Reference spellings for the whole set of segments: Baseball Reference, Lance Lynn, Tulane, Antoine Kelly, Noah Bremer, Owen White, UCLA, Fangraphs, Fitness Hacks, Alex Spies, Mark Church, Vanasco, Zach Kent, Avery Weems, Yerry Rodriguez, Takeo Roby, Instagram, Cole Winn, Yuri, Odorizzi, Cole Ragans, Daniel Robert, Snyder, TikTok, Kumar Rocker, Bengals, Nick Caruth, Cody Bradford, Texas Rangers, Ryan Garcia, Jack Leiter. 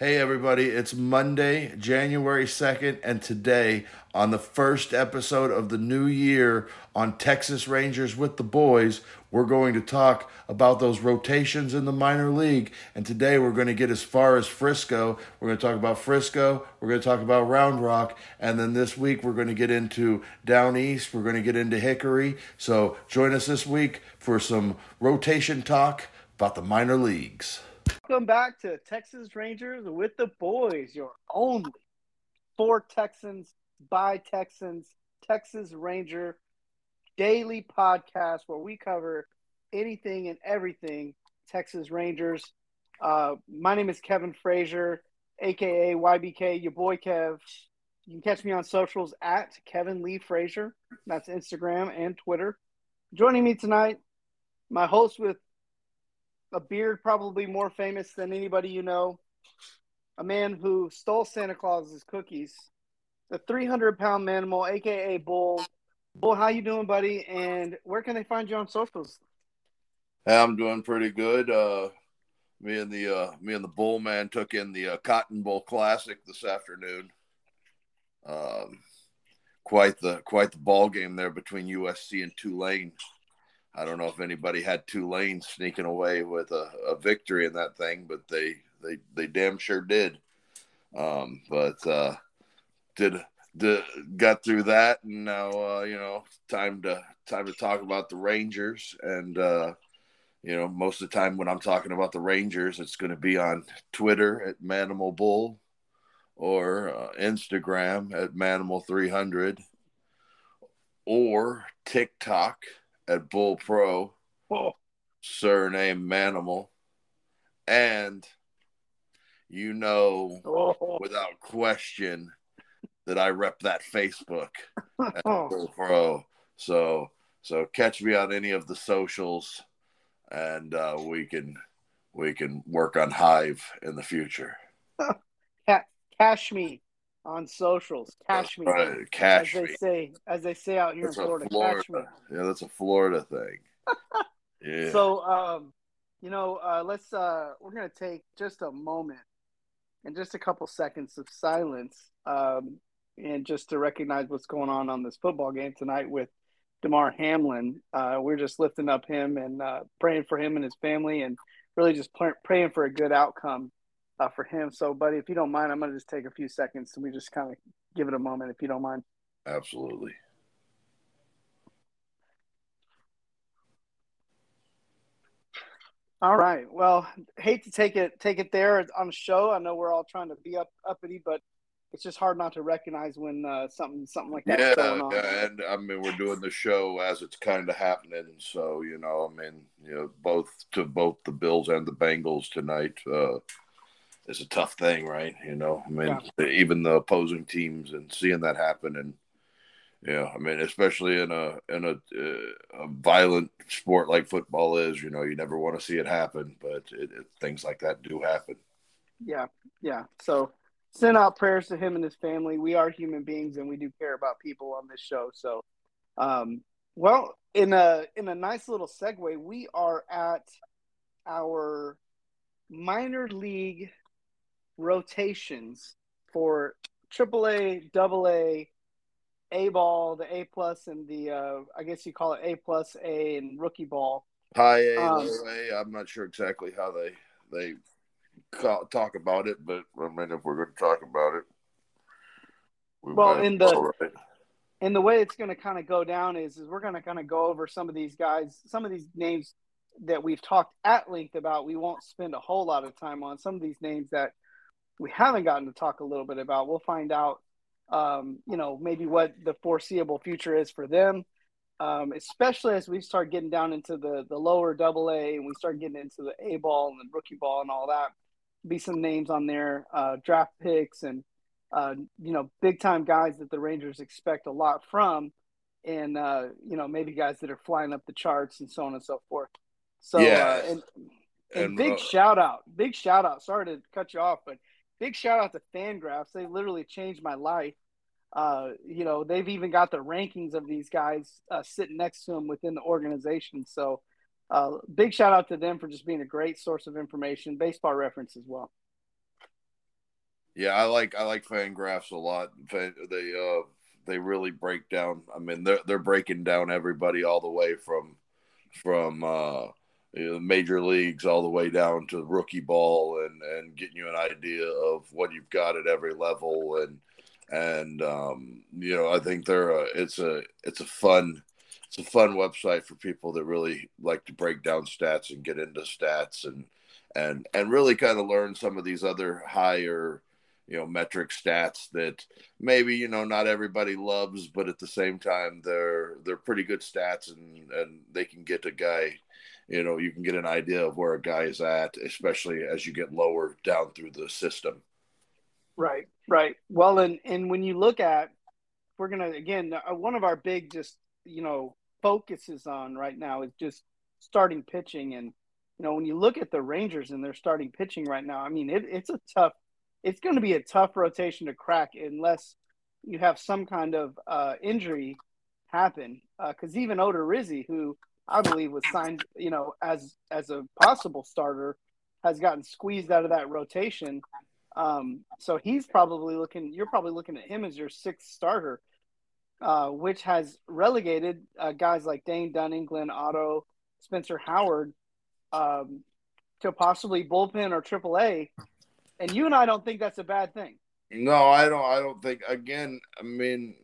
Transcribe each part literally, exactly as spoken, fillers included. Hey everybody, it's Monday, January second, and today on the first episode of the new year on Texas Rangers with the Boys, we're going to talk about those rotations in the minor league, and today we're going to get as far as Frisco. We're going to talk about Frisco, we're going to talk about Round Rock, and then this week we're going to get into Down East, we're going to get into Hickory, so join us this week for some rotation talk about the minor leagues. Welcome back to Texas Rangers with the Boys, your only for Texans, by Texans, Texas Ranger daily podcast where we cover anything and everything Texas Rangers. Uh, my name is Kevin Frazier, a k a. Y B K, your boy Kev. You can catch me on socials at Kevin Lee Frazier. That's Instagram and Twitter. Joining me tonight, my host with a beard probably more famous than anybody you know, a man who stole Santa Claus's cookies, the three hundred pound manimal, a k a. Bull. Bull, how you doing, buddy? And where can they find you on socials? Hey, I'm doing pretty good. Uh, me and the uh, me and the Bull man took in the uh, Cotton Bowl Classic this afternoon. Um, quite the quite the ball game there between U S C and Tulane. I don't know if anybody had Tulane sneaking away with a, a victory in that thing, but they, they, they damn sure did. Um, but uh, did, did got through that, and now uh, you know time to time to talk about the Rangers. And uh, you know, most of the time when I'm talking about the Rangers, it's going to be on Twitter at Manimal Bull or uh, Instagram at Manimal three hundred or TikTok at Bull Pro, oh. Surname Manimal, and you know oh. without question that I rep that Facebook at oh. Bull Pro. So, so catch me on any of the socials, and uh, we can we can work on Hive in the future. Cash me on socials. Cash me. Right. Cash as me. They say, as they say out here that's in Florida. Florida. Cash me. Yeah, that's a Florida thing. Yeah. So, um, you know, uh, let's, uh, we're going to take just a moment and just a couple seconds of silence um, and just to recognize what's going on on this football game tonight with Damar Hamlin. Uh, we're just lifting up him and uh, praying for him and his family and really just pr- praying for a good outcome Uh, for him. So, buddy, if you don't mind, I'm going to just take a few seconds and we just kind of give it a moment, if you don't mind. Absolutely. All right. Well, hate to take it take it there on the show. I know we're all trying to be up uppity, but it's just hard not to recognize when uh, something something like that's yeah, going on. Yeah, and I mean, we're doing the show as it's kind of happening. So, you know, I mean, you know, both to both the Bills and the Bengals tonight. Uh, It's a tough thing, right? You know, I mean, yeah. even the opposing teams and seeing that happen, and yeah, you know, I mean, especially in a in a, uh, a violent sport like football is, you know, you never want to see it happen, but it, it, things like that do happen. Yeah, yeah. So, send out prayers to him and his family. We are human beings, and we do care about people on this show. So, um, well, in a in a nice little segue, we are at our minor league rotations for triple A, double A, A ball, the A plus, and the uh, I guess you call it A plus A and rookie ball. High A, um, low A. I'm not sure exactly how they they call, talk about it, but I mean, if we're going to talk about it, we well, in the right. and the way it's going to kind of go down is is we're going to kind of go over some of these guys, some of these names that we've talked at length about. We won't spend a whole lot of time on some of these names that we haven't gotten to talk a little bit about. We'll find out, um, you know, maybe what the foreseeable future is for them, um, especially as we start getting down into the, the lower double A and we start getting into the A ball and the rookie ball and all that. Be some names on there, uh, draft picks and, uh, you know, big time guys that the Rangers expect a lot from and, uh, you know, maybe guys that are flying up the charts and so on and so forth. So yeah. uh, and, and, and big uh, shout out, big shout out. Sorry to cut you off, but big shout out to Fangraphs. They literally changed my life. Uh, you know, they've even got the rankings of these guys uh, sitting next to them within the organization. So uh, big shout out to them for just being a great source of information, Baseball Reference as well. Yeah, I like I like Fangraphs a lot. They uh they really break down. I mean, they're they're breaking down everybody all the way from from uh, you know, major leagues all the way down to rookie ball, and, and getting you an idea of what you've got at every level. And and um, you know, I think they're a, it's a it's a fun it's a fun website for people that really like to break down stats and get into stats and and and really kind of learn some of these other higher, you know, metric stats that maybe, you know, not everybody loves, but at the same time, they're, they're pretty good stats, and, and they can get a guy, you know, you can get an idea of where a guy is at, especially as you get lower down through the system. Right. Right. Well, and, and when you look at, we're going to, again, one of our big, just, you know, focuses on right now is just starting pitching. And, you know, when you look at the Rangers and they're starting pitching right now, I mean, it, it's a tough, it's going to be a tough rotation to crack unless you have some kind of uh, injury happen. Because uh, even Odorizzi, who I believe was signed, you know, as as a possible starter, has gotten squeezed out of that rotation. Um, so he's probably looking. You're probably looking at him as your sixth starter, uh, which has relegated uh, guys like Dane Dunning, Glenn Otto, Spencer Howard um, to possibly bullpen or Triple A. And you and I don't think that's a bad thing. No, I don't. I don't think. Again, I mean,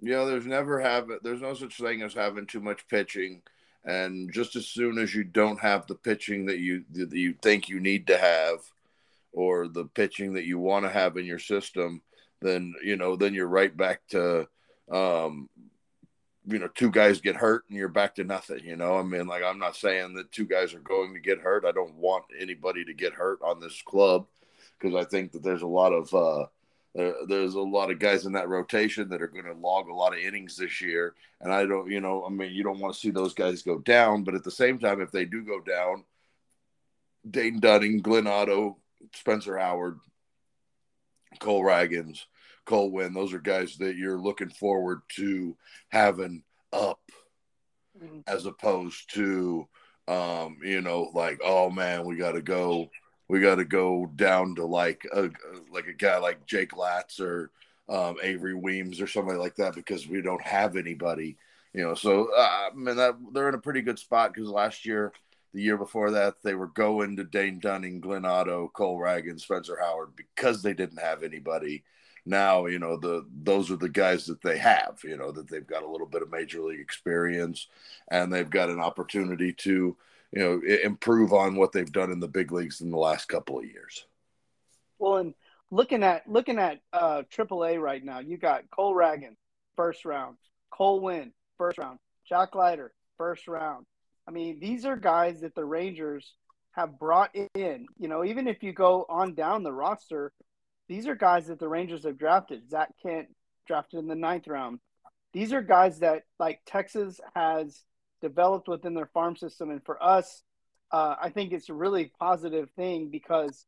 you know, there's never have there's no such thing as having too much pitching. And just as soon as you don't have the pitching that you that you think you need to have, or the pitching that you want to have in your system, then you know, then you're right back to, um, you know, two guys get hurt and you're back to nothing. You know, I mean, like, I'm not saying that two guys are going to get hurt. I don't want anybody to get hurt on this club, because I think that there's a lot of uh, there, there's a lot of guys in that rotation that are going to log a lot of innings this year, and I don't, you know, I mean, you don't want to see those guys go down. But at the same time, if they do go down, Dane Dunning, Glenn Otto, Spencer Howard, Cole Ragans, Cole Winn, those are guys that you're looking forward to having up, mm-hmm. as opposed to, um, you know, like, oh man, we got to go. We got to go down to like a like a guy like Jake Latz or um, Avery Weems or somebody like that, because we don't have anybody, you know. So uh, I mean, that, they're in a pretty good spot, because last year, the year before that, they were going to Dane Dunning, Glenn Otto, Cole Ragans, Spencer Howard, because they didn't have anybody. Now, you know, the those are the guys that they have, you know, that they've got a little bit of major league experience, and they've got an opportunity to, you know, improve on what they've done in the big leagues in the last couple of years. Well, and looking at looking at uh, triple A right now, you got Cole Ragans, first round, Cole Winn, first round, Jack Leiter, first round. I mean, these are guys that the Rangers have brought in. You know, even if you go on down the roster, these are guys that the Rangers have drafted. Zach Kent drafted in the ninth round. These are guys that, like, Texas has developed within their farm system. And for us, uh, I think it's a really positive thing, because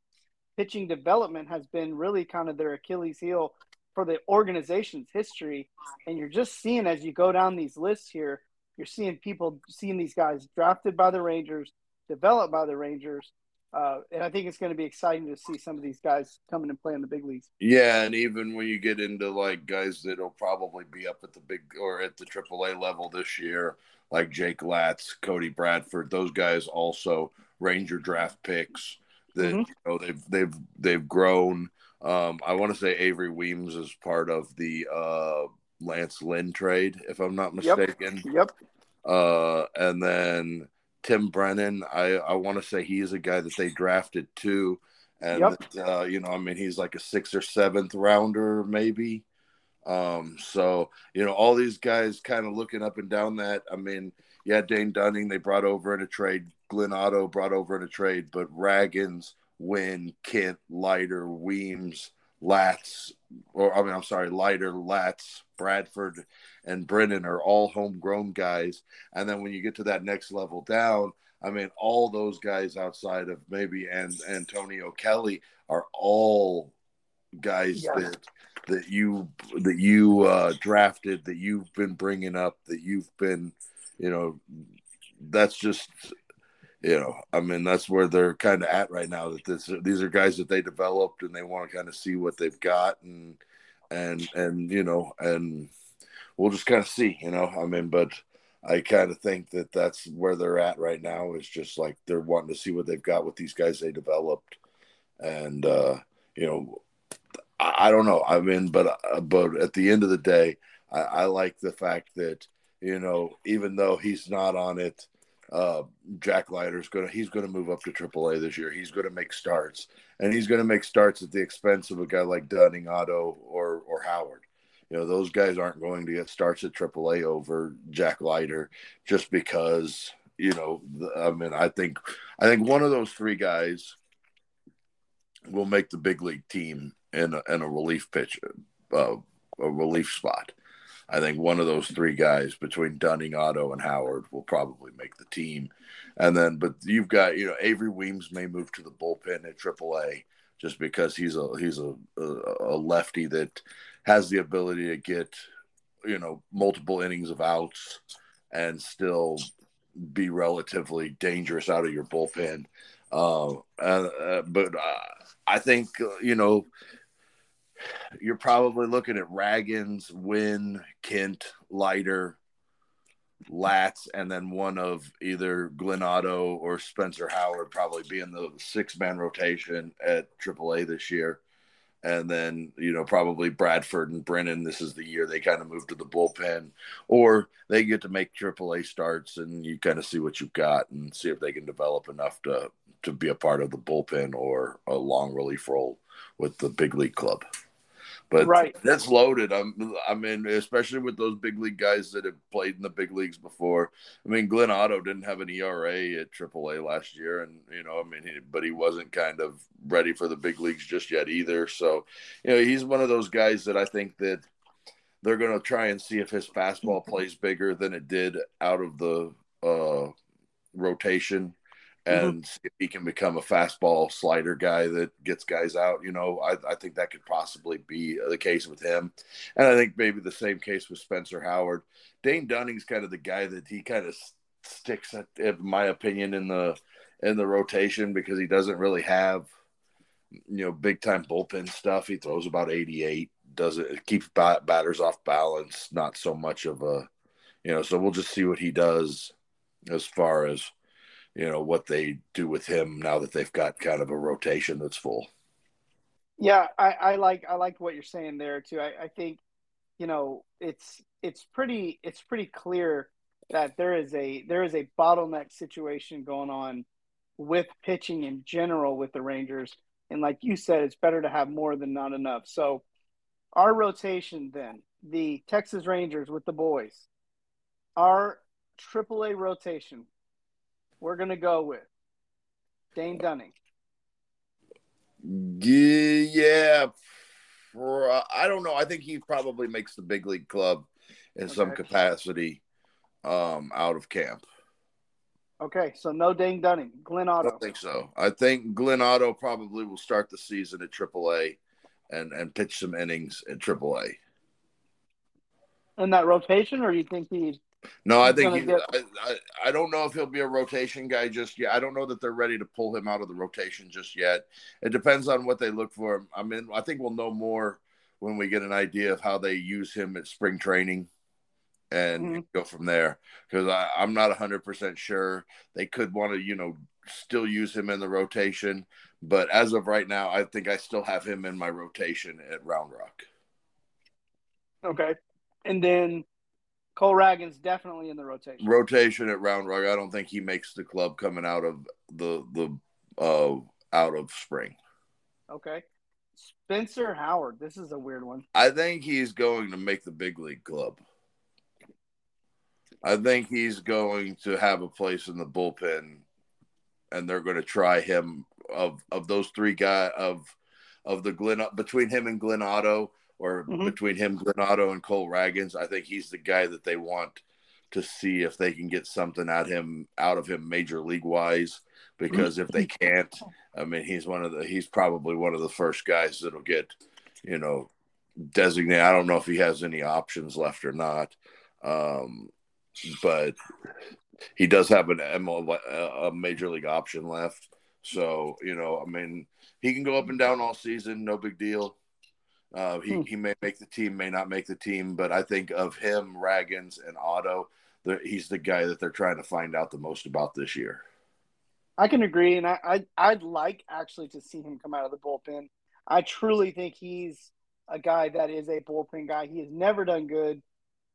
pitching development has been really kind of their Achilles heel for the organization's history. And you're just seeing, as you go down these lists here, you're seeing people, seeing these guys drafted by the Rangers, developed by the Rangers. Uh, and I think it's going to be exciting to see some of these guys coming and play in the big leagues. Yeah, and even when you get into, like, guys that will probably be up at the big or at the triple A level this year, like Jake Latz, Cody Bradford, those guys also Ranger draft picks that, mm-hmm. you know, they've they've they've grown. Um, I want to say Avery Weems is part of the uh, Lance Lynn trade, if I'm not mistaken. Yep. yep. Uh, and then Tim Brennan, I, I want to say he is a guy that they drafted too. And, yep. uh, you know, I mean, he's like a sixth or seventh rounder maybe. Um, so, you know, all these guys kind of looking up and down that. I mean, yeah, Dane Dunning, they brought over in a trade. Glenn Otto brought over in a trade. But Ragans, Winn, Kent, Leiter, Weems, Latz, or I mean, I'm sorry, Leiter, Latz, Bradford, and Brennan are all homegrown guys. And then when you get to that next level down, I mean, all those guys outside of maybe and Antonio Kelly are all guys yeah. that that you that you uh, drafted, that you've been bringing up, that you've been, you know, that's just you know, I mean, that's where they're kind of at right now. That this, these are guys that they developed and they want to kind of see what they've got, and, and, and, you know, and we'll just kind of see, you know, I mean, but I kind of think that that's where they're at right now, is just like, they're wanting to see what they've got with these guys they developed. And, uh, you know, I, I don't know. I mean, but, uh, but at the end of the day, I, I like the fact that, you know, even though he's not on it, Uh, Jack Leiter's gonna he's gonna move up to triple A this year. He's gonna make starts, and he's gonna make starts at the expense of a guy like Dunning, Otto, or or Howard. You know, those guys aren't going to get starts at triple A over Jack Leiter just because, you know, the, I mean, I think I think one of those three guys will make the big league team in a, in a relief pitch, uh, a relief spot. I think one of those three guys between Dunning, Otto, and Howard will probably make the team. And then, but you've got, you know, Avery Weems may move to the bullpen at triple A just because he's a, he's a, a lefty that has the ability to get, you know, multiple innings of outs and still be relatively dangerous out of your bullpen. Uh, uh, but uh, I think, you know, you're probably looking at Ragans, Winn, Kent, Leiter, Latz, and then one of either Glenn Otto or Spencer Howard probably being the six-man rotation at triple A this year. And then, you know, probably Bradford and Brennan, this is the year they kind of move to the bullpen. Or they get to make triple A starts, and you kind of see what you've got and see if they can develop enough to, to be a part of the bullpen or a long relief role with the big league club. But right. That's loaded. I'm, I mean, especially with those big league guys that have played in the big leagues before. I mean, Glenn Otto didn't have an E R A at triple A last year, and you know, I mean, he, but he wasn't kind of ready for the big leagues just yet either. So, you know, he's one of those guys that I think that they're going to try and see if his fastball plays bigger than it did out of the uh, rotation. And mm-hmm. if he can become a fastball slider guy that gets guys out, you know, I, I think that could possibly be the case with him. And I think maybe the same case with Spencer Howard. Dane Dunning's kind of the guy that he kind of sticks, at, in my opinion, in the in the rotation because he doesn't really have, you know, big-time bullpen stuff. He throws about eighty-eight, doesn't keeps bat, batters off balance, not so much of a, you know, so we'll just see what he does as far as, you know, what they do with him now that they've got kind of a rotation that's full. Yeah, I, I like I like what you're saying there too. I, I think, you know, it's it's pretty it's pretty clear that there is a there is a bottleneck situation going on with pitching in general with the Rangers. And like you said, it's better to have more than not enough. So our rotation then, the Texas Rangers with the boys, our triple A rotation. We're going to go with Dane Dunning. Yeah. For, uh, I don't know. I think he probably makes the big league club in okay. some capacity um, out of camp. Okay. So no Dane Dunning. Glenn Otto. I don't think so. I think Glenn Otto probably will start the season at triple A and, and pitch some innings at triple A. In that rotation, or do you think he – No, I think he, get... I, I, I don't know if he'll be a rotation guy just yet. I don't know that they're ready to pull him out of the rotation just yet. It depends on what they look for. I mean, I think we'll know more when we get an idea of how they use him at spring training and mm-hmm. go from there. Because I'm not one hundred percent sure. They could want to, you know, still use him in the rotation. But as of right now, I think I still have him in my rotation at Round Rock. Okay. And then Cole Ragans definitely in the rotation. Rotation at Round Rock. I don't think he makes the club coming out of the the uh, out of spring. Okay, Spencer Howard. This is a weird one. I think he's going to make the big league club. I think he's going to have a place in the bullpen, and they're going to try him of of those three guys of of the Glenn between him and Glenn Otto. Or mm-hmm. between him, Glenn Otto, and Cole Ragans, I think he's the guy that they want to see if they can get something out him out of him major league wise. Because if they can't, I mean, he's one of the he's probably one of the first guys that'll get, you know, designated. I don't know if he has any options left or not, um, but he does have an M L, a major league option left. So, you know, I mean, he can go up and down all season. No big deal. Uh, he, hmm. he may make the team, may not make the team. But I think of him, Ragans, and Otto, he's the guy that they're trying to find out the most about this year. I can agree. And I, I, I'd like actually to see him come out of the bullpen. I truly think he's a guy that is a bullpen guy. He has never done good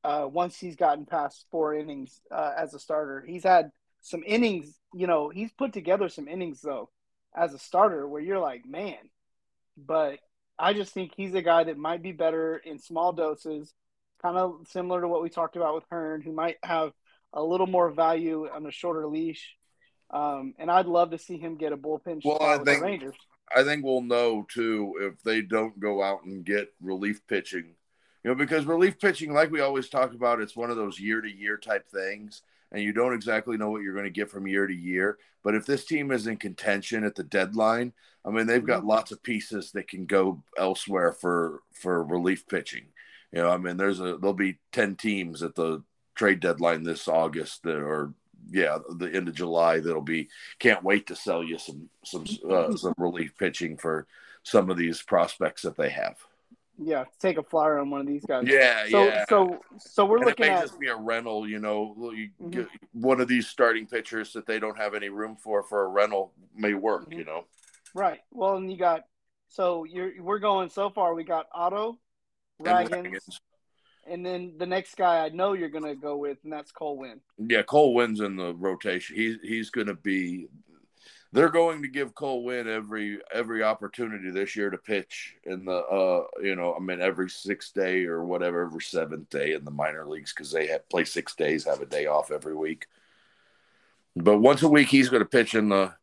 uh, once he's gotten past four innings uh, as a starter. He's had some innings, you know, he's put together some innings, though, as a starter where you're like, man. But I just think he's a guy that might be better in small doses, kind of similar to what we talked about with Hearn, who might have a little more value on a shorter leash. Um, and I'd love to see him get a bullpen shot well, with think- the Rangers. I think we'll know, too, if they don't go out and get relief pitching. You know, because relief pitching, like we always talk about, it's one of those year-to-year type things, and you don't exactly know what you're going to get from year to year. But if this team is in contention at the deadline, I mean, they've got lots of pieces that can go elsewhere for, for relief pitching. You know, I mean, there's a there'll be ten teams at the trade deadline this August that are – yeah, the end of July, that'll be, can't wait to sell you some some uh, some relief pitching for some of these prospects that they have. Yeah, take a flyer on one of these guys. Yeah, so, yeah. So, so we're and looking it may at just be a rental. You know, you mm-hmm. get one of these starting pitchers that they don't have any room for for a rental may work. Mm-hmm. You know, right? Well, and you got so you're we're going so far. We got Otto, Ragans. And Ragans. And then the next guy I know you're going to go with, and that's Cole Winn. Yeah, Cole Winn's in the rotation. He's he's going to be – they're going to give Cole Winn every every opportunity this year to pitch in the uh, – you know, I mean, every sixth day or whatever, every seventh day in the minor leagues because they have, play six days, have a day off every week. But once a week he's going to pitch in the,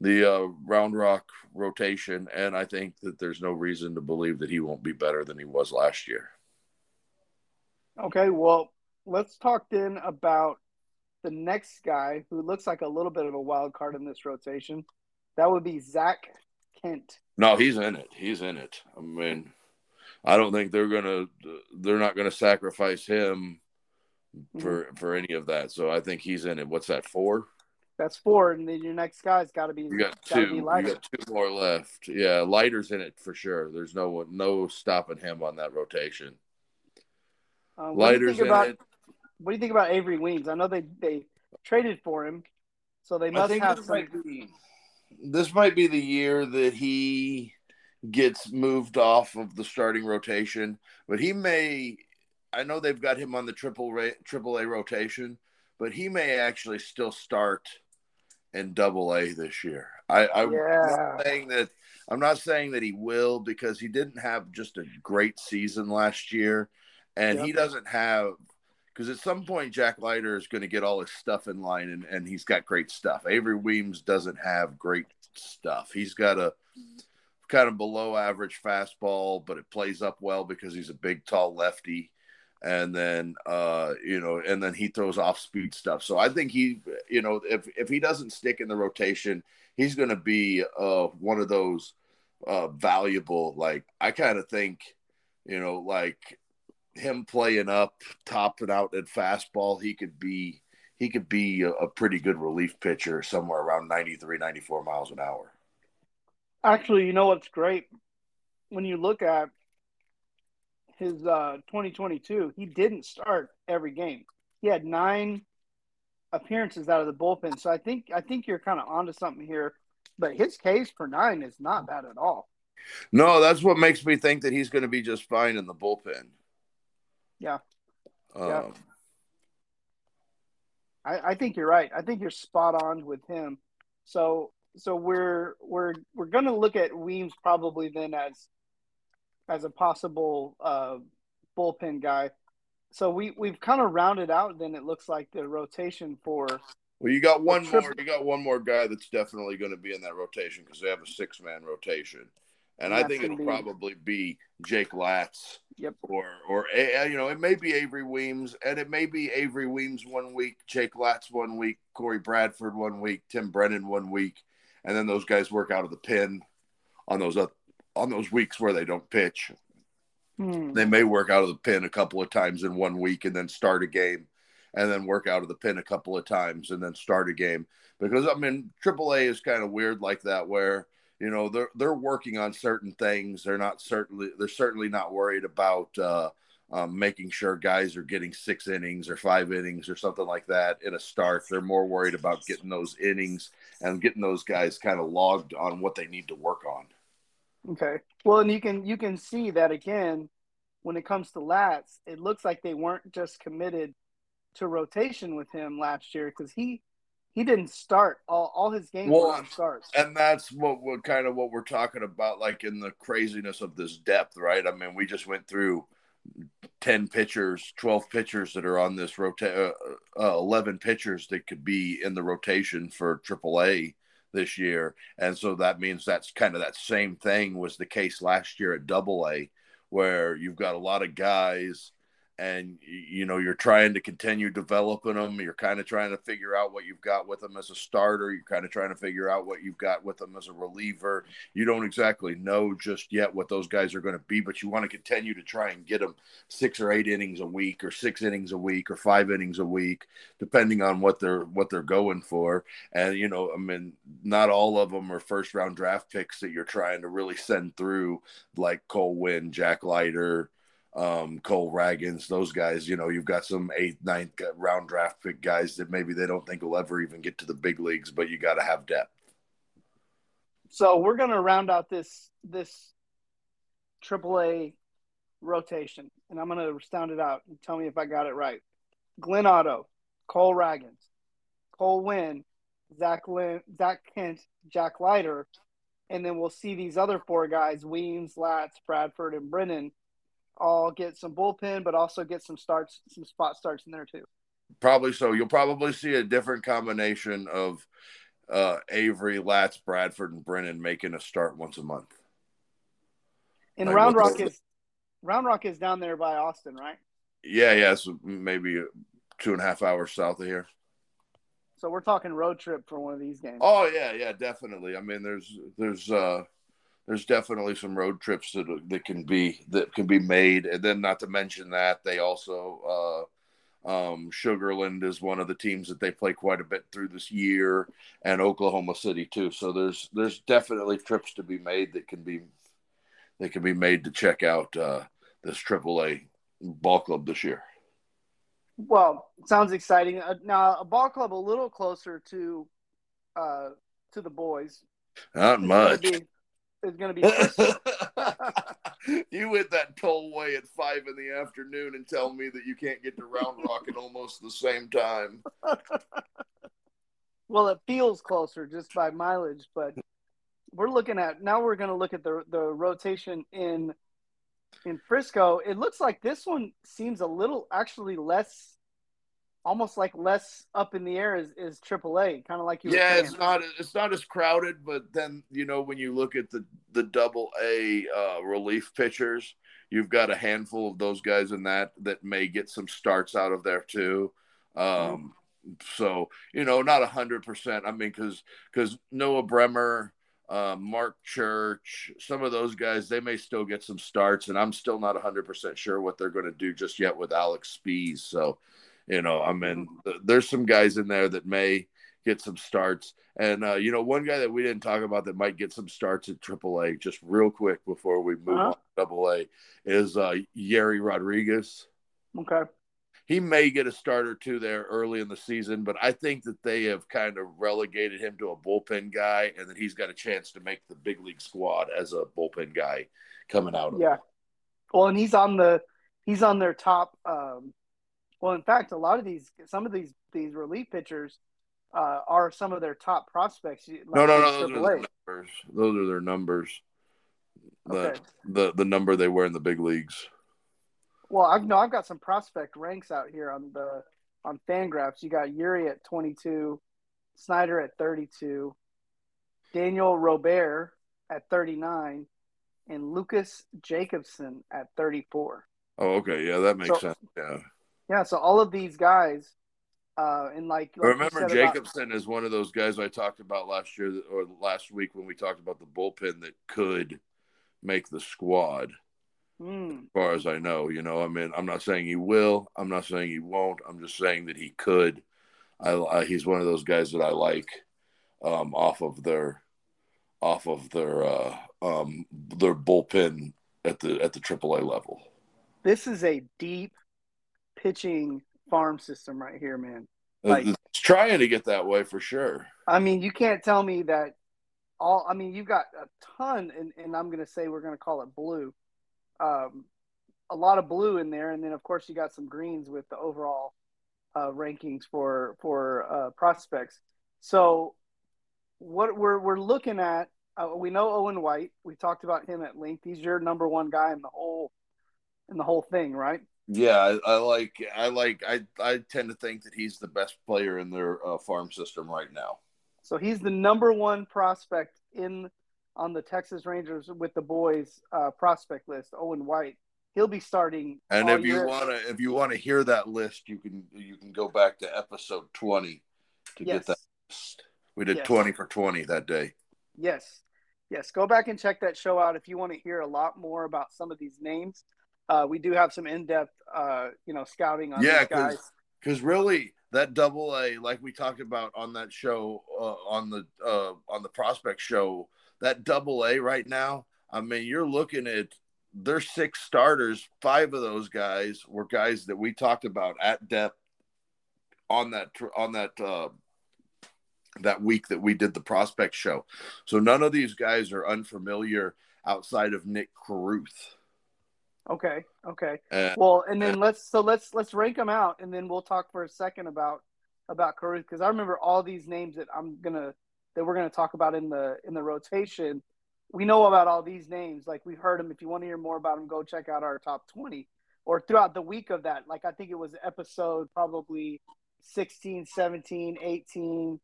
the uh, Round Rock rotation, and I think that there's no reason to believe that he won't be better than he was last year. Okay, well, let's talk then about the next guy who looks like a little bit of a wild card in this rotation. That would be Zach Kent. No, he's in it. He's in it. I mean, I don't think they're going to – they're not going to sacrifice him for mm-hmm. for any of that. So I think he's in it. What's that, four? That's four, and then your next guy's got to be – You got two. You got two more left. Yeah, Leiter's in it for sure. There's no no stopping him on that rotation. Uh, what, do you think about, what do you think about Avery Weems? I know they, they traded for him, so they must have this some. Might be, this might be the year that he gets moved off of the starting rotation, but he may. I know they've got him on the triple triple A rotation, but he may actually still start in double A this year. I, I'm yeah. not saying that I'm not saying that he will because he didn't have just a great season last year. And yep. he doesn't have – because at some point Jack Leiter is going to get all his stuff in line, and, and he's got great stuff. Avery Weems doesn't have great stuff. He's got a kind of below-average fastball, but it plays up well because he's a big, tall lefty. And then, uh, you know, and then he throws off-speed stuff. So I think he – you know, if, if he doesn't stick in the rotation, he's going to be uh, one of those uh, valuable – like, I kind of think, you know, like – him playing up, topping out at fastball, he could be he could be a, a pretty good relief pitcher somewhere around ninety-three, ninety-four miles an hour. Actually, you know what's great? When you look at his uh, twenty twenty-two, he didn't start every game. He had nine appearances out of the bullpen. So I think I think you're kind of onto something here. But his Ks per nine is not bad at all. No, that's what makes me think that he's going to be just fine in the bullpen. Yeah, um, yeah. I, I think you're right. I think you're spot on with him. So, so we're we're we're going to look at Weems probably then as as a possible uh, bullpen guy. So we we've kind of rounded out. Then it looks like the rotation for. Well, you got one more. You got one more guy that's definitely going to be in that rotation because they have a six man rotation. And yeah, I think it'll be. probably be Jake Latz, yep. or or you know, it may be Avery Weems, and it may be Avery Weems one week, Jake Latz one week, Corey Bradford one week, Tim Brennan one week, and then those guys work out of the pen on those uh, on those weeks where they don't pitch. Hmm. They may work out of the pen a couple of times in one week, and then start a game, and then work out of the pin a couple of times and then start a game. Because, I mean, triple A is kind of weird like that, where, you know, they're, they're working on certain things. They're not certainly, they're certainly not worried about uh, um, making sure guys are getting six innings or five innings or something like that in a start. They're more worried about getting those innings and getting those guys kind of logged on what they need to work on. Okay. Well, and you can, you can see that again, when it comes to Latz, it looks like they weren't just committed to rotation with him last year, because he, he didn't start all, all his games. Well, were on starts. And that's what we're kind of what we're talking about, like in the craziness of this depth, right? I mean, we just went through ten pitchers, twelve pitchers that are on this rotation, uh, uh, eleven pitchers that could be in the rotation for triple A this year. And so that means that's kind of that same thing was the case last year at double A, where you've got a lot of guys. And, you know, you're trying to continue developing them. You're kind of trying to figure out what you've got with them as a starter. You're kind of trying to figure out what you've got with them as a reliever. You don't exactly know just yet what those guys are going to be, but you want to continue to try and get them six or eight innings a week or six innings a week or five innings a week, depending on what they're what they're going for. And, you know, I mean, not all of them are first round draft picks that you're trying to really send through, like Cole Winn, Jack Leiter, Um, Cole Ragans, those guys. You know, you've got some eighth, ninth round draft pick guys that maybe they don't think will ever even get to the big leagues, but you got to have depth. So we're going to round out this this triple A rotation, and I'm going to sound it out and tell me if I got it right. Glenn Otto, Cole Ragans, Cole Winn, Zach Lynn, Zach Kent, Jack Leiter, and then we'll see these other four guys, Weems, Latz, Bradford, and Brennan, all get some bullpen, but also get some starts, some spot starts in there too. Probably so. You'll probably see a different combination of uh, Avery, Latz, Bradford, and Brennan making a start once a month. And like Round Rock is Round Rock is down there by Austin, right? Yeah, yeah. So maybe two and a half hours south of here. So we're talking road trip for one of these games. Oh yeah, yeah, definitely. I mean, there's there's. Uh, There's definitely some road trips that that can be that can be made, and then not to mention that they also uh, um, Sugarland is one of the teams that they play quite a bit through this year, and Oklahoma City too. So there's there's definitely trips to be made that can be that can be made to check out uh, this triple A ball club this year. Well, sounds exciting. Uh, now a ball club a little closer to uh, to the boys. Not much. Is going to be you hit that tollway at five in the afternoon and tell me that you can't get to Round Rock at almost the same time. Well, it feels closer just by mileage, but we're looking at now we're going to look at the the rotation in in Frisco. It looks like this one seems a little actually less. Almost like less up in the air is, is triple A, kind of like you were saying. Yeah, it's not it's not as crowded, but then, you know, when you look at the, the double A uh, relief pitchers, you've got a handful of those guys in that that may get some starts out of there too. Um, mm-hmm. So, you know, not one hundred percent. I mean, because because Noah Bremer, uh, Mark Church, some of those guys, they may still get some starts, and I'm still not one hundred percent sure what they're going to do just yet with Alex Spies, so... You know, I mean, there's some guys in there that may get some starts. And, uh, you know, one guy that we didn't talk about that might get some starts at triple A, just real quick before we move uh-huh. on to double A, is uh, Yerry Rodriguez. Okay. He may get a start or two there early in the season, but I think that they have kind of relegated him to a bullpen guy, and that he's got a chance to make the big league squad as a bullpen guy coming out of yeah. it. Well, and he's on the he's on their top um, – Well, in fact, a lot of these, some of these, these relief pitchers uh, are some of their top prospects. Like no, no, no, those are their numbers. Those are their numbers. The, okay. the the number they wear in the big leagues. Well, I've no, I've got some prospect ranks out here on the on Fangraphs. You got Yuri at twenty-two, Snyder at thirty-two, Daniel Robert at thirty-nine, and Lucas Jacobson at thirty-four. Oh, okay, yeah, that makes so, sense. Yeah. Yeah, so all of these guys, uh, and like, like remember Jacobson about- is one of those guys I talked about last year or last week when we talked about the bullpen that could make the squad. mm. as far as I know. You know, I mean, I'm not saying he will. I'm not saying he won't. I'm just saying that he could. I, I, he's one of those guys that I like um, off of their off of their uh, um, their bullpen at the at the triple A level. This is a deep pitching farm system right here, man. Like, it's trying to get that way for sure. I mean, you can't tell me that all – I mean, you've got a ton, and, and I'm going to say we're going to call it blue. Um, a lot of blue in there, and then, of course, you got some greens with the overall uh, rankings for for uh, prospects. So what we're, we're looking at uh, – we know Owen White. We talked about him at length. He's your number one guy in the whole in the whole thing, right? Yeah, I, I like, I like, I, I tend to think that he's the best player in their uh, farm system right now. So he's the number one prospect in on the Texas Rangers with the boys uh, prospect list. Owen White, he'll be starting. And if you want to, if you want to hear that list, you can, you can go back to episode twenty to yes. get that list. We did yes. twenty for twenty that day. Yes, yes. Go back and check that show out if you want to hear a lot more about some of these names. Uh, we do have some in-depth, uh, you know, scouting on yeah, these guys. Because really, that double A, like we talked about on that show, uh, on the uh, on the prospect show, that double A right now, I mean, you're looking at their six starters. Five of those guys were guys that we talked about at depth on that on that uh, that week that we did the prospect show. So none of these guys are unfamiliar outside of Nick Caruth. Okay. Okay. Uh, well, and then let's so let's let's rank them out, and then we'll talk for a second about about Caruth, because I remember all these names that I'm gonna that we're gonna talk about in the in the rotation. We know about all these names, like we've heard them. If you want to hear more about them, go check out our top twenty or throughout the week of that. Like I think it was episode probably sixteen, seventeen, eighteen,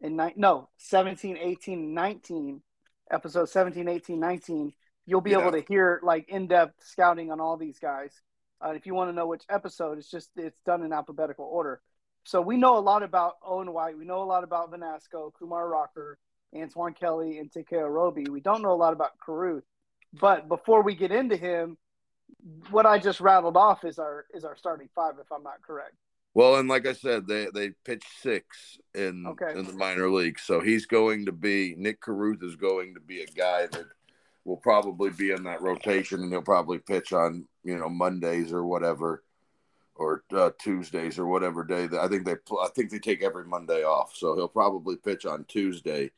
and nine. No, seventeen, eighteen, nineteen. Episode seventeen, eighteen, nineteen. You'll be yeah. able to hear like in-depth scouting on all these guys. Uh, if you want to know which episode, it's just it's done in alphabetical order. So we know a lot about Owen White. We know a lot about Vanasco, Kumar Rocker, Antoine Kelly, and Takeo Roby. We don't know a lot about Caruth. But before we get into him, what I just rattled off is our is our starting five, if I'm not correct. Well, and like I said, they they pitched six in okay. in the minor league. So he's going to be Nick Caruth is going to be a guy that will probably be in that rotation, and he'll probably pitch on, you know, Mondays or whatever, or uh, Tuesdays or whatever day. That I think they I think they take every Monday off, so he'll probably pitch on Tuesday.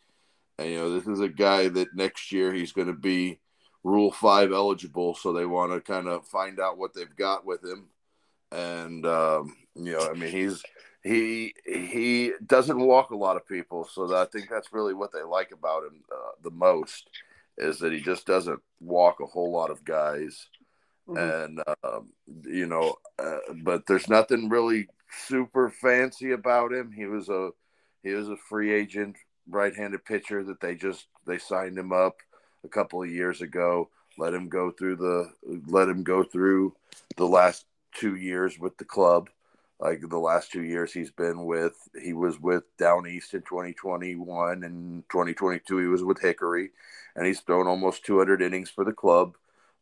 And, you know, this is a guy that next year he's going to be Rule five eligible, so they want to kind of find out what they've got with him. And, um, you know, I mean, he's he he doesn't walk a lot of people, so I think that's really what they like about him uh, the most. Is that he just doesn't walk a whole lot of guys. Mm-hmm. And, um, you know, uh, but there's nothing really super fancy about him. He was a, he was a free agent right-handed pitcher that they just, they signed him up a couple of years ago, let him go through the, let him go through the last two years with the club. Like the last two years he's been with, he was with Down East in twenty twenty-one and twenty twenty-two. He was with Hickory, and he's thrown almost two hundred innings for the club.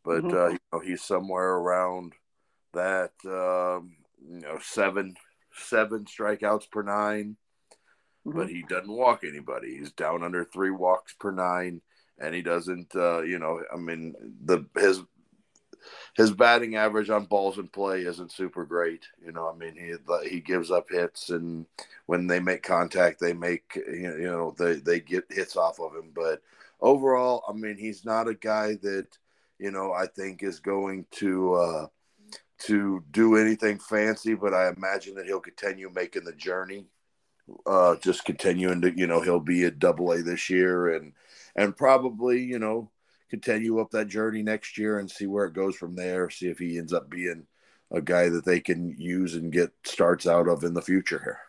But mm-hmm. uh, you know, he's somewhere around that, um, you know, seven seven strikeouts per nine. Mm-hmm. But he doesn't walk anybody. He's down under three walks per nine, and he doesn't. Uh, you know, I mean, the his. His batting average on balls in play isn't super great. You know, I mean, he he gives up hits, and when they make contact, they make, you know, they, they get hits off of him. But overall, I mean, he's not a guy that, you know, I think is going to uh, to do anything fancy, but I imagine that he'll continue making the journey, uh, just continuing to, you know, he'll be at double A this year and and probably, you know, continue up that journey next year and see where it goes from there. See if he ends up being a guy that they can use and get starts out of in the future here.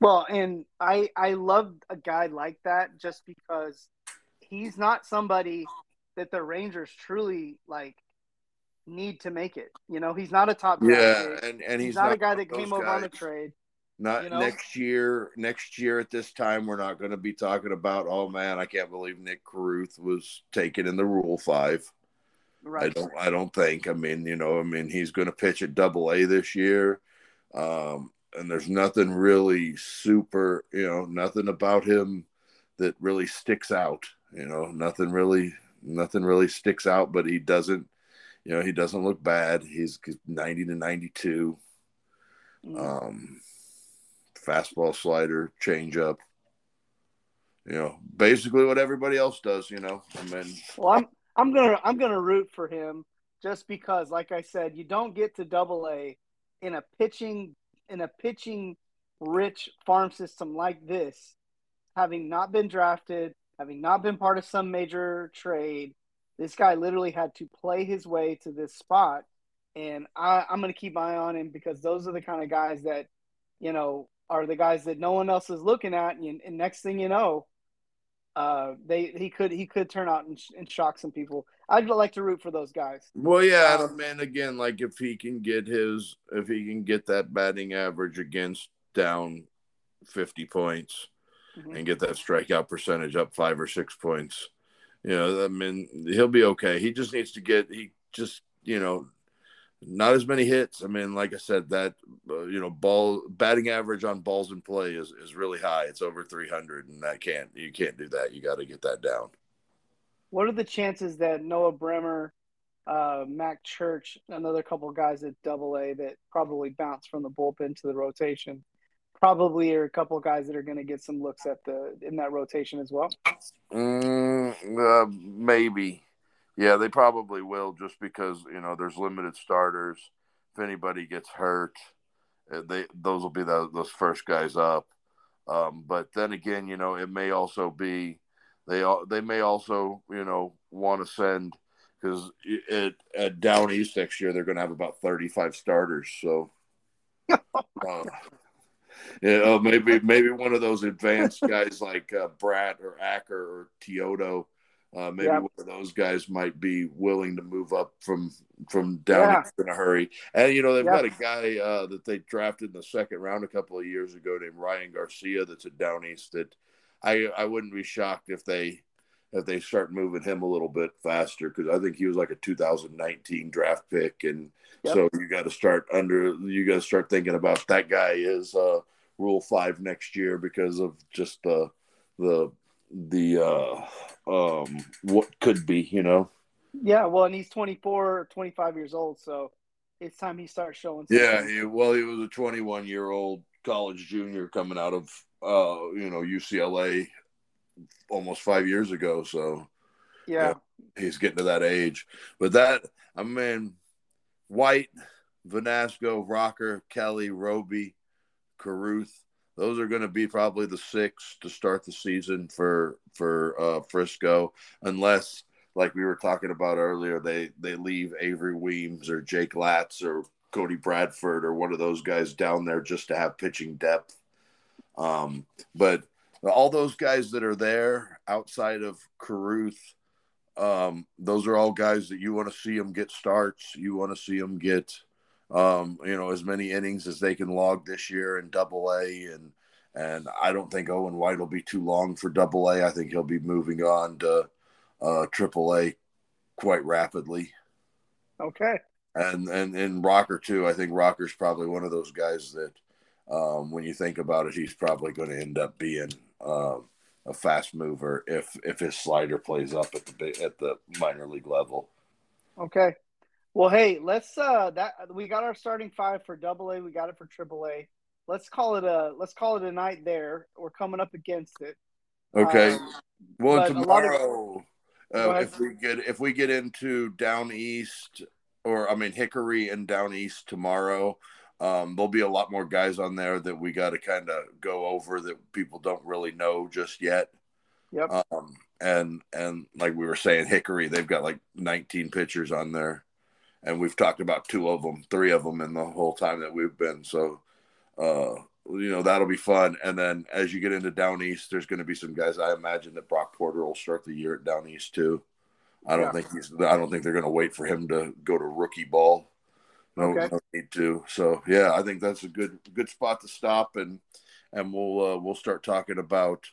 Well, and I, I love a guy like that just because he's not somebody that the Rangers truly like need to make it. You know, he's not a top guy. Yeah, and, and he's, he's not, not a guy that came over on a trade. Not you know? next year. Next year at this time, we're not going to be talking about, oh, man, I can't believe Nick Caruth was taken in the Rule five. Right. I don't. I don't think. I mean, you know, I mean, he's going to pitch at Double A this year, um, and there's nothing really super. You know, nothing about him that really sticks out. You know, nothing really, nothing really sticks out. But he doesn't. You know, he doesn't look bad. He's ninety to ninety-two. Mm-hmm. Um, fastball, slider, changeup. You know, basically what everybody else does. You know, I mean. Well, I'm I'm gonna I'm gonna root for him just because, like I said, you don't get to Double A in a pitching in a pitching rich farm system like this, having not been drafted, having not been part of some major trade. This guy literally had to play his way to this spot, and I, I'm gonna keep my eye on him because those are the kind of guys that, you know, are the guys that no one else is looking at, and, and next thing you know. Uh, they he could he could turn out and, sh- and shock some people. I'd like to root for those guys. Well, yeah, um, man. Again, like if he can get his if he can get that batting average against down fifty points, mm-hmm. and get that strikeout percentage up five or six points, you know, I mean, he'll be okay. He just needs to get he just you know not as many hits. I mean, like I said, that uh, you know ball batting average on balls in play is, is really high. It's over three hundred, and that can't you can't do that. You got to get that down. What are the chances that Noah Bremer, uh, Mac Church, another couple of guys at Double A that probably bounce from the bullpen to the rotation, probably are a couple of guys that are going to get some looks at the in that rotation as well? Mm, uh, maybe. Yeah, they probably will just because, you know, there's limited starters. If anybody gets hurt, they those will be the, those first guys up. Um, but then again, you know, it may also be they they may also, you know, want to send because at Down East next year they're going to have about thirty-five starters. So, uh, you know, maybe maybe one of those advanced guys like uh, Bratt or Acker or Teodo. Uh, maybe yeah. one of those guys might be willing to move up from from down yeah. in a hurry. And, you know, they've yeah. got a guy uh, that they drafted in the second round a couple of years ago named Ryan Garcia that's at Down East that I I wouldn't be shocked if they if they start moving him a little bit faster because I think he was like a two thousand nineteen draft pick. And yep. so you got to start under – you got to start thinking about that guy is uh, Rule five next year because of just the the – the uh um what could be, you know. Yeah, well, and he's twenty-four or twenty-five years old, so it's time he starts showing something. Yeah, he, well, he was a twenty-one year old college junior coming out of uh you know U C L A almost five years ago, so yeah, yeah he's getting to that age. But that I mean White, Vanasco, Rocker, Kelly, Roby, Caruth. Those are going to be probably the six to start the season for for uh, Frisco, unless, like we were talking about earlier, they, they leave Avery Weems or Jake Latz or Cody Bradford or one of those guys down there just to have pitching depth. Um, but all those guys that are there outside of Caruth, um, those are all guys that you want to see them get starts. You want to see them get – Um, you know, as many innings as they can log this year in Double A, and and I don't think Owen White will be too long for Double A. I think he'll be moving on to uh, Triple A quite rapidly. Okay. And and and Rocker too. I think Rocker's probably one of those guys that, um, when you think about it, he's probably going to end up being uh, a fast mover if if his slider plays up at the at the minor league level. Okay. Well, hey, let's uh, that we got our starting five for Double A. We got it for Triple A. Let's call it a let's call it a night there. We're coming up against it. Okay. Um, well, tomorrow, of, uh, if we get if we get into Down East or I mean Hickory and Down East tomorrow, um, there'll be a lot more guys on there that we got to kind of go over that people don't really know just yet. Yep. Um, and and like we were saying, Hickory, they've got like nineteen pitchers on there. And we've talked about two of them, three of them in the whole time that we've been. So, uh, you know, that'll be fun. And then as you get into Down East, there's going to be some guys. I imagine that Brock Porter will start the year at Down East too. I don't yeah. think he's, I don't think they're going to wait for him to go to rookie ball. No, okay. no need to. So yeah, I think that's a good, good spot to stop. And, and we'll, uh, we'll start talking about,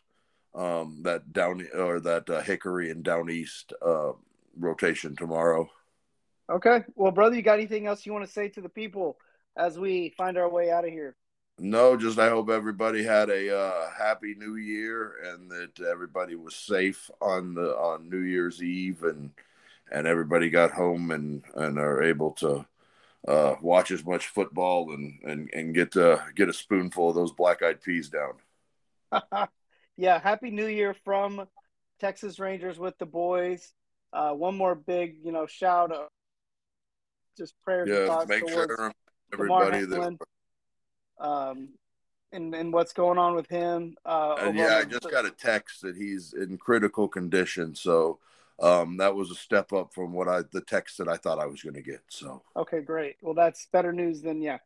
um, that down or that uh, Hickory and Down East, uh, rotation tomorrow. Okay. Well, brother, you got anything else you want to say to the people as we find our way out of here? No, just I hope everybody had a uh, happy New Year and that everybody was safe on the on New Year's Eve and and everybody got home and, and are able to uh, watch as much football and and, and get uh, get a spoonful of those black-eyed peas down. Yeah, happy New Year from Texas Rangers with the boys. Uh, one more big, you know, shout out, just prayers. Yeah, and thoughts make sure everybody that. Um, and, and what's going on with him. Uh, and yeah, I just got a text that he's in critical condition. So um, that was a step up from what I, the text that I thought I was going to get. So, okay, great. Well, that's better news than, yeah,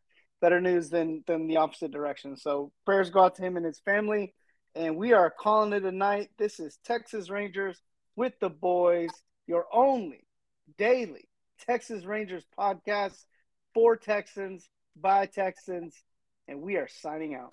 better news than, than the opposite direction. So prayers go out to him and his family, and we are calling it a night. This is Texas Rangers with the boys, your only daily Texas Rangers podcast for Texans by Texans. And we are signing out.